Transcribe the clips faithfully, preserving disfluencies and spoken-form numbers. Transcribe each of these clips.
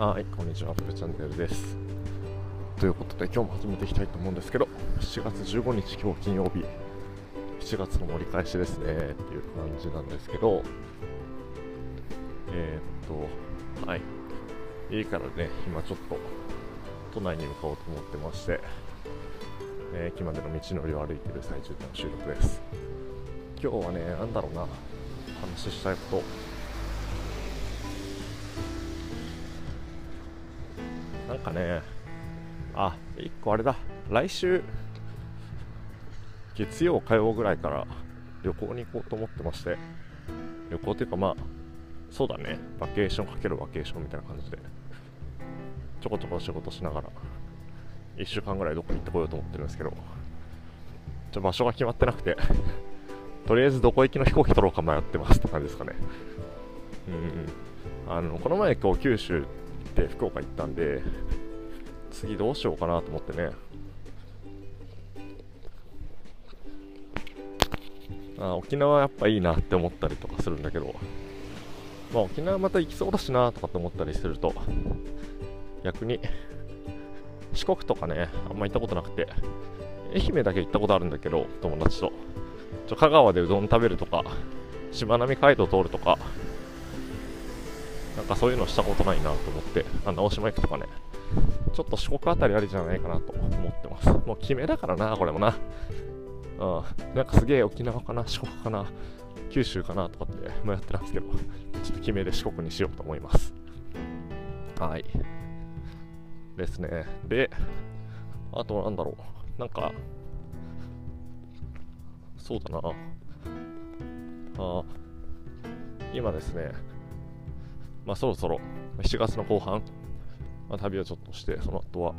はい、こんにちは、アップチャンネルです。ということで、今日も始めていきたいと思うんですけど、しちがつじゅうごにち、今日金曜日、しちがつの盛り返しですねっていう感じなんですけど、えー、っと、はい、家からね、今ちょっと都内に向かおうと思ってまして、えー、駅までの道のりを歩いている最中での収録です。今日はね、なんだろうな、話したいこと。なんかね、あ、いっこあれだ、来週月曜火曜ぐらいから旅行に行こうと思ってまして、旅行というかまあそうだね、バケーションかけるバケーションみたいな感じでちょこちょこ仕事しながらいっしゅうかんぐらいどこに行ってこようと思ってるんですけど、ちょ場所が決まってなくてとりあえずどこ行きの飛行機取ろうか迷ってますって感じですかね。うん、あのこの前今日九州で福岡行ったんで、次どうしようかなと思ってね。あ、沖縄やっぱいいなって思ったりとかするんだけど、まあ、沖縄また行きそうだしなとかって思ったりすると、逆に四国とかね、あんま行ったことなくて、愛媛だけ行ったことあるんだけど、友達とちょ香川でうどん食べるとか、しまなみ海道通るとか、なんかそういうのしたことないなと思って、あの大島行くとかね、ちょっと四国あたりありじゃないかなと思ってます。もう決めだからな、これもな、うん、なんかすげえ沖縄かな、四国かな、九州かなとかって迷ってたんですけど、ちょっと決めで四国にしようと思います。はいですね。で、あとなんだろう、なんかそうだなあ、今ですね、まあ、そろそろしちがつの後半、まあ、旅をちょっとして、その後は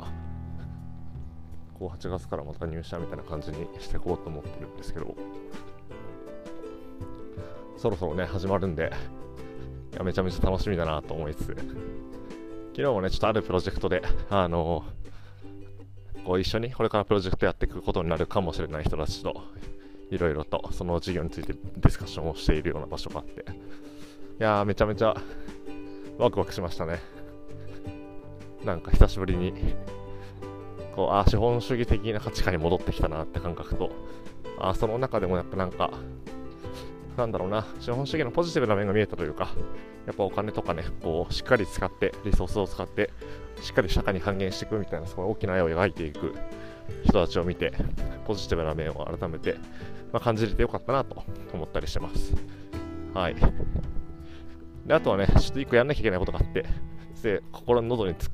こうはちがつからまた入社みたいな感じにしていこうと思ってるんですけど、そろそろね始まるんで、いやめちゃめちゃ楽しみだなと思いつつ、昨日もねちょっとあるプロジェクトで、あのー、こう一緒にこれからプロジェクトやっていくことになるかもしれない人たちといろいろとその事業についてディスカッションをしているような場所があって、いやーめちゃめちゃワクワクしましたね。なんか久しぶりにこう、あ、資本主義的な価値観に戻ってきたなって感覚と、あ、その中でもやっぱなんかなんだろうな、資本主義のポジティブな面が見えたというか、やっぱお金とかね、こうしっかり使ってリソースを使ってしっかり社会に還元していくみたいな、すごい大きな絵を描いていく人たちを見て、ポジティブな面を改めて、まあ、感じれてよかったなと思ったりしてます。はい。で、あとはね、ちょっと一個やんなきゃいけないことがあって、で、心の喉につ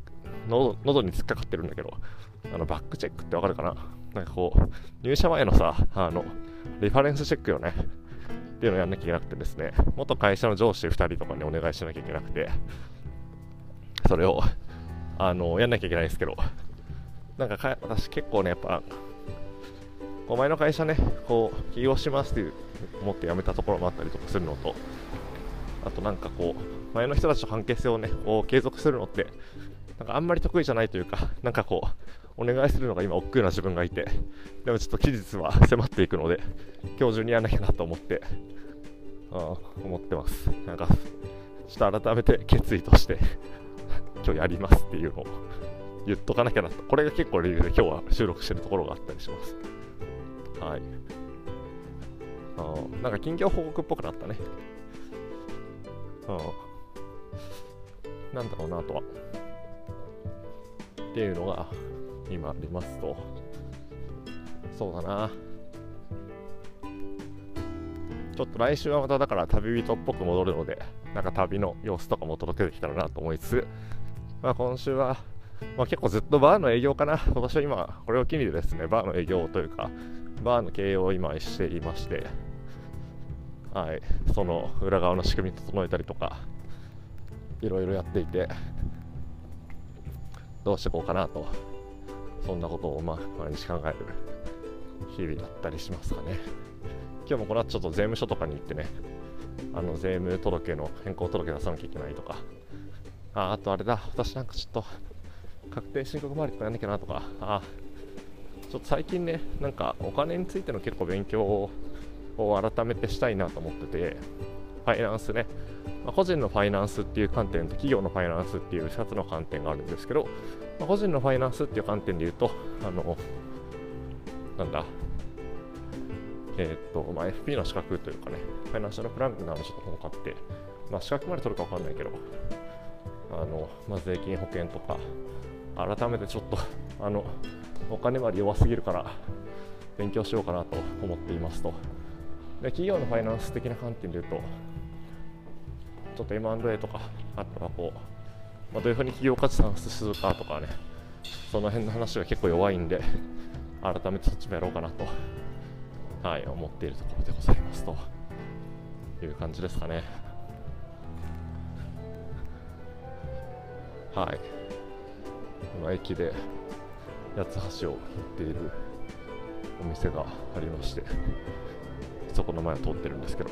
喉、喉に突っかかってるんだけど、あの、バックチェックってわかるかな？なんかこう、入社前のさ、あの、レファレンスチェックよね。っていうのをやんなきゃいけなくてですね、元会社の上司ふたりとかにお願いしなきゃいけなくて、それを、あの、やんなきゃいけないんですけど、なんか、か私結構ね、やっぱ、お前の会社ね、こう、起業しますっていう思って辞めたところもあったりとかするのと、あとなんかこう前の人たちと関係性をねこう継続するのってなんかあんまり得意じゃないというか、なんかこうお願いするのが今億劫な自分がいて、でもちょっと期日は迫っていくので今日中にやらなきゃなと思ってあ思ってます。なんかちょっと改めて決意として今日やりますっていうのを言っとかなきゃなと、これが結構理由で今日は収録してるところがあったりします。はい。あなんか近況報告っぽくなったね。うん、なんだろうなとはっていうのが今ありますと、そうだな、ちょっと来週はまただから旅人っぽく戻るので、なんか旅の様子とかも届けてきたらなと思いつつ、まあ、今週は、まあ、結構ずっとバーの営業かな。今年は今これを機にですね、バーの営業というかバーの経営を今していまして、はい、その裏側の仕組み整えたりとかいろいろやっていて、どうしていこうかなと、そんなことを、まあ、毎日考える日々だったりしますかね。今日もこの後ちょっと税務署とかに行ってね、あの税務届の変更届出さなきゃいけないとか、あ、あとあれだ、私なんかちょっと確定申告回りとかやんなきゃなとか、あ、ちょっと最近ねなんかお金についての結構勉強をを改めてしたいなと思ってて、ファイナンスね、まあ、個人のファイナンスっていう観点と企業のファイナンスっていうふたつの観点があるんですけど、まあ、個人のファイナンスっていう観点で言うと、あのなんだえーっとまあ、エフピー の資格というかね、ファイナンシャルプランニングの話の本を買って、まあ、資格まで取るか分かんないけど、あのまあ、税金保険とか、改めてちょっとあのお金は弱すぎるから勉強しようかなと思っていますと。で、企業のファイナンス的な観点で言うと、ちょっと エムアンドエー とか、あとはこう、まあ、どういうふうに企業価値算出するかとかね、その辺の話が結構弱いんで、改めてそっちもやろうかなと。はい、思っているところでございますという感じですかね。はい、今駅で八つ橋を売っているお店がありまして、そこの前を通ってるんですけど、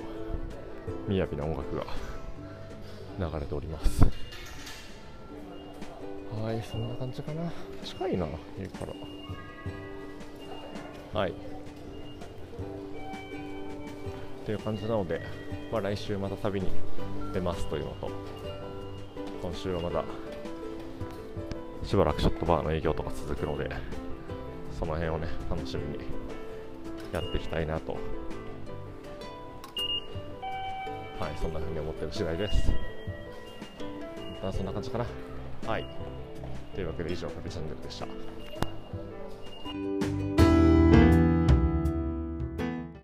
雅な音楽が流れております。はい、そんな感じかな。近いな、家から。はい。という感じなので、まあ、来週また旅に出ますというのと、今週はまだしばらくショットバーの営業とか続くので、その辺をね楽しみにやっていきたいなと、はい、そんな風に思っている次第です。またそんな感じかな。はい、というわけで以上、カフェチャンネルでした。